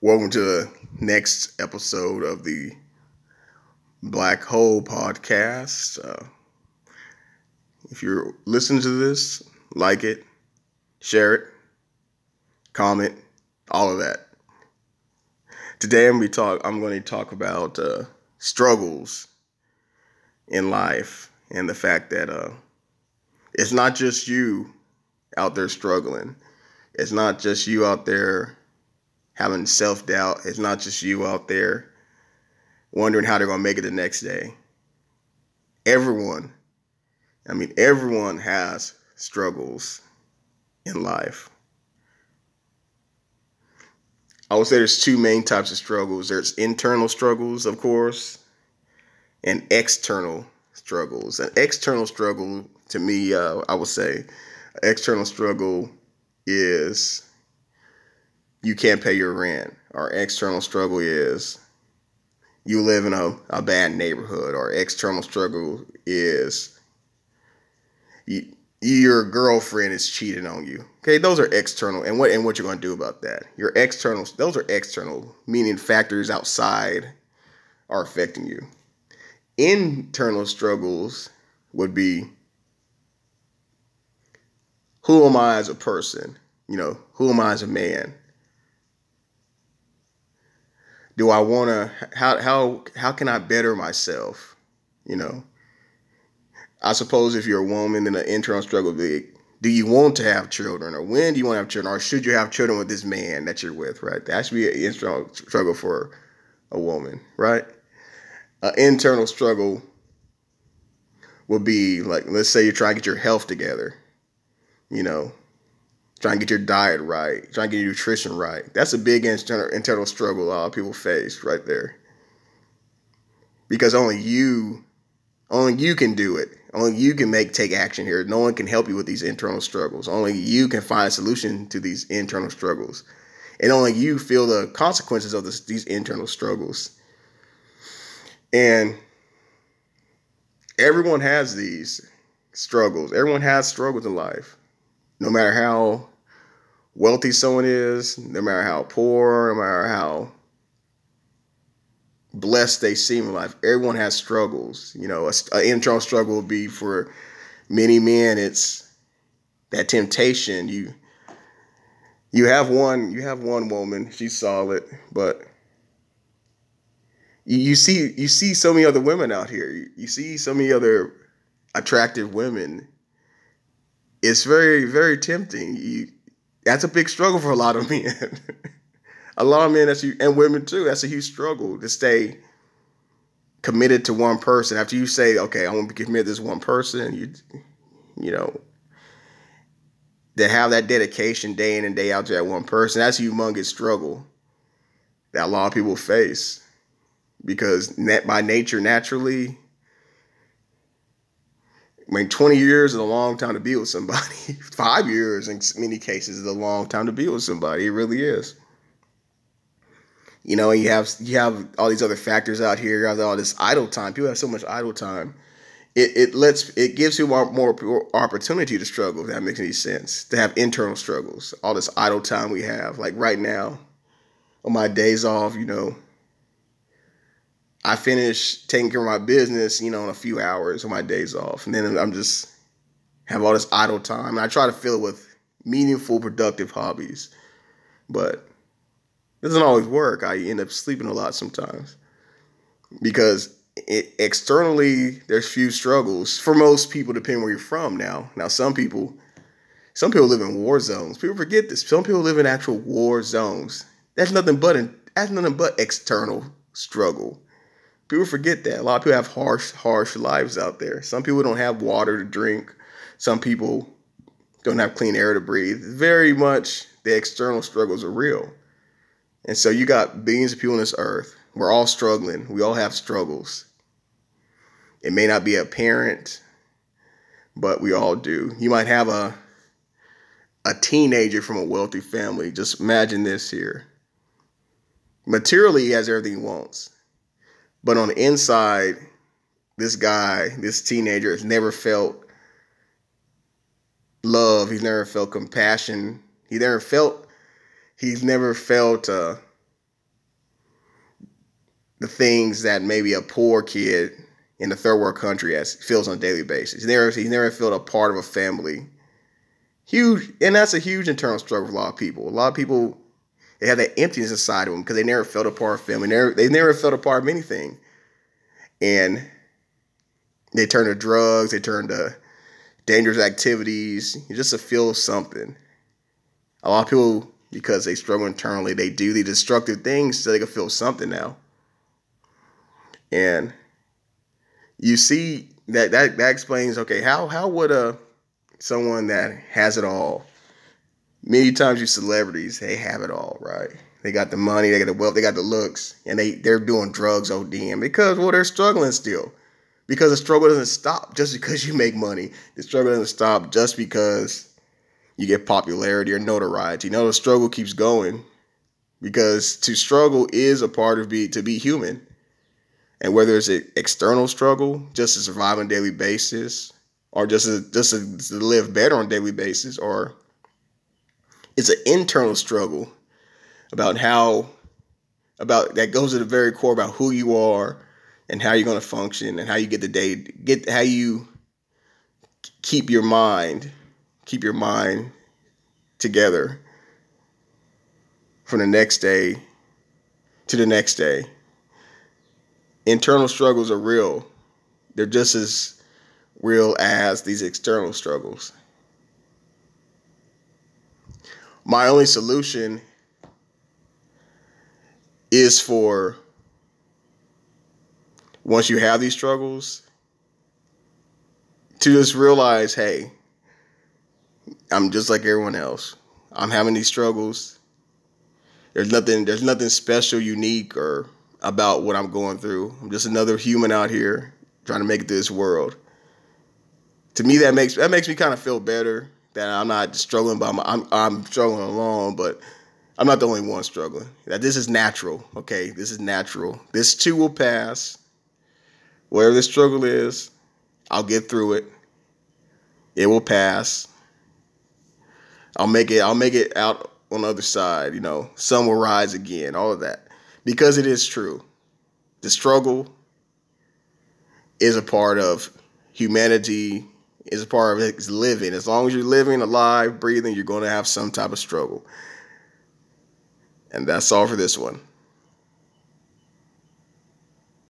Welcome to the next episode of the Black Hole Podcast. If you're listening to this, like it, share it, comment, all of that. Today I'm going to talk about struggles in life and the fact that it's not just you out there struggling. It's not just you out there having self-doubt. It's not just you out there wondering how they're going to make it the next day. Everyone has struggles in life. I would say there's two main types of struggles. There's internal struggles, of course, and external struggles. An external struggle, to me, I would say, external struggle is you can't pay your rent. Our external struggle is you live in a bad neighborhood. Our external struggle is your girlfriend is cheating on you. Okay, those are external. And what you're going to do about that? Your external, those are external, meaning factors outside are affecting you. Internal struggles would be, who am I as a person? Who am I as a man? Do I want to, how can I better myself? I suppose if you're a woman, then the internal struggle would be, do you want to have children, or when do you want to have children, or should you have children with this man that you're with, right? That should be an internal struggle for a woman, right? An internal struggle would be like, let's say you're trying to get your health together, trying to get your diet right, trying to get your nutrition right. That's a big internal struggle a lot of people face right there. Because only you can do it. Only you can take action here. No one can help you with these internal struggles. Only you can find a solution to these internal struggles. And only you feel the consequences of these internal struggles. And everyone has these struggles. Everyone has struggles in life. No matter how wealthy someone is, no matter how poor, no matter how blessed they seem in life, everyone has struggles. An internal struggle would be, for many men, it's that temptation. You have one woman, she's solid, but you see so many other women out here. You see so many other attractive women. It's very, very tempting. That's a big struggle for a lot of men. A lot of men, and women too, that's a huge struggle to stay committed to one person. After you say, okay, I want to be committed to this one person, to have that dedication day in and day out to that one person, that's a humongous struggle that a lot of people face. Because by nature, naturally, I mean, 20 years is a long time to be with somebody. 5 years, in many cases, is a long time to be with somebody. It really is. And you have all these other factors out here. You have all this idle time. People have so much idle time. It gives you more opportunity to struggle, if that makes any sense, to have internal struggles. All this idle time we have. Like right now, on my days off, I finish taking care of my business, in a few hours on my days off. And then I'm just have all this idle time. And I try to fill it with meaningful, productive hobbies. But it doesn't always work. I end up sleeping a lot sometimes. Because externally, there's few struggles. For most people, depending where you're from now. Now, some people live in war zones. People forget this. Some people live in actual war zones. That's nothing but external struggle. People forget that. A lot of people have harsh lives out there. Some people don't have water to drink. Some people don't have clean air to breathe. Very much the external struggles are real. And so you got billions of people on this earth. We're all struggling. We all have struggles. It may not be apparent, but we all do. You might have a teenager from a wealthy family. Just imagine this here. Materially, he has everything he wants. But on the inside, this teenager has never felt love. He's never felt compassion. He's never felt the things that maybe a poor kid in a third world country as feels on a daily basis. He's never felt a part of a family. Huge, and that's a huge internal struggle for a lot of people. A lot of people, they have that emptiness inside of them because they never felt a part of family. They never felt a part of anything. And they turn to drugs, they turn to dangerous activities, just to feel something. A lot of people, because they struggle internally, they do the destructive things so they can feel something now. And you see that explains, okay, how would someone that has it all, many times you celebrities, they have it all, right? They got the money, they got the wealth, they got the looks, and they're doing drugs, ODing, because, well, they're struggling still. Because the struggle doesn't stop just because you make money. The struggle doesn't stop just because you get popularity or notoriety. No, the struggle keeps going, because to struggle is a part of to be human. And whether it's an external struggle, just to survive on a daily basis, or just to live better on a daily basis, or it's an internal struggle about that goes to the very core about who you are and how you're going to function and how you get the day, how you keep your mind together from the next day to the next day. Internal struggles are real. They're just as real as these external struggles. My only solution is for, once you have these struggles, to just realize, hey, I'm just like everyone else. I'm having these struggles. There's nothing special, unique, or about what I'm going through. I'm just another human out here trying to make it through this world. To me, that makes me kind of feel better that I'm not struggling by I'm struggling alone, but I'm not the only one struggling. That this is natural, okay? This is natural. This too will pass. Whatever the struggle is, I'll get through it. It will pass. I'll make it out on the other side, you know. Sun will rise again, all of that. Because it is true. The struggle is a part of humanity, is a part of living. As long as you're living, alive, breathing, you're going to have some type of struggle. And that's all for this one.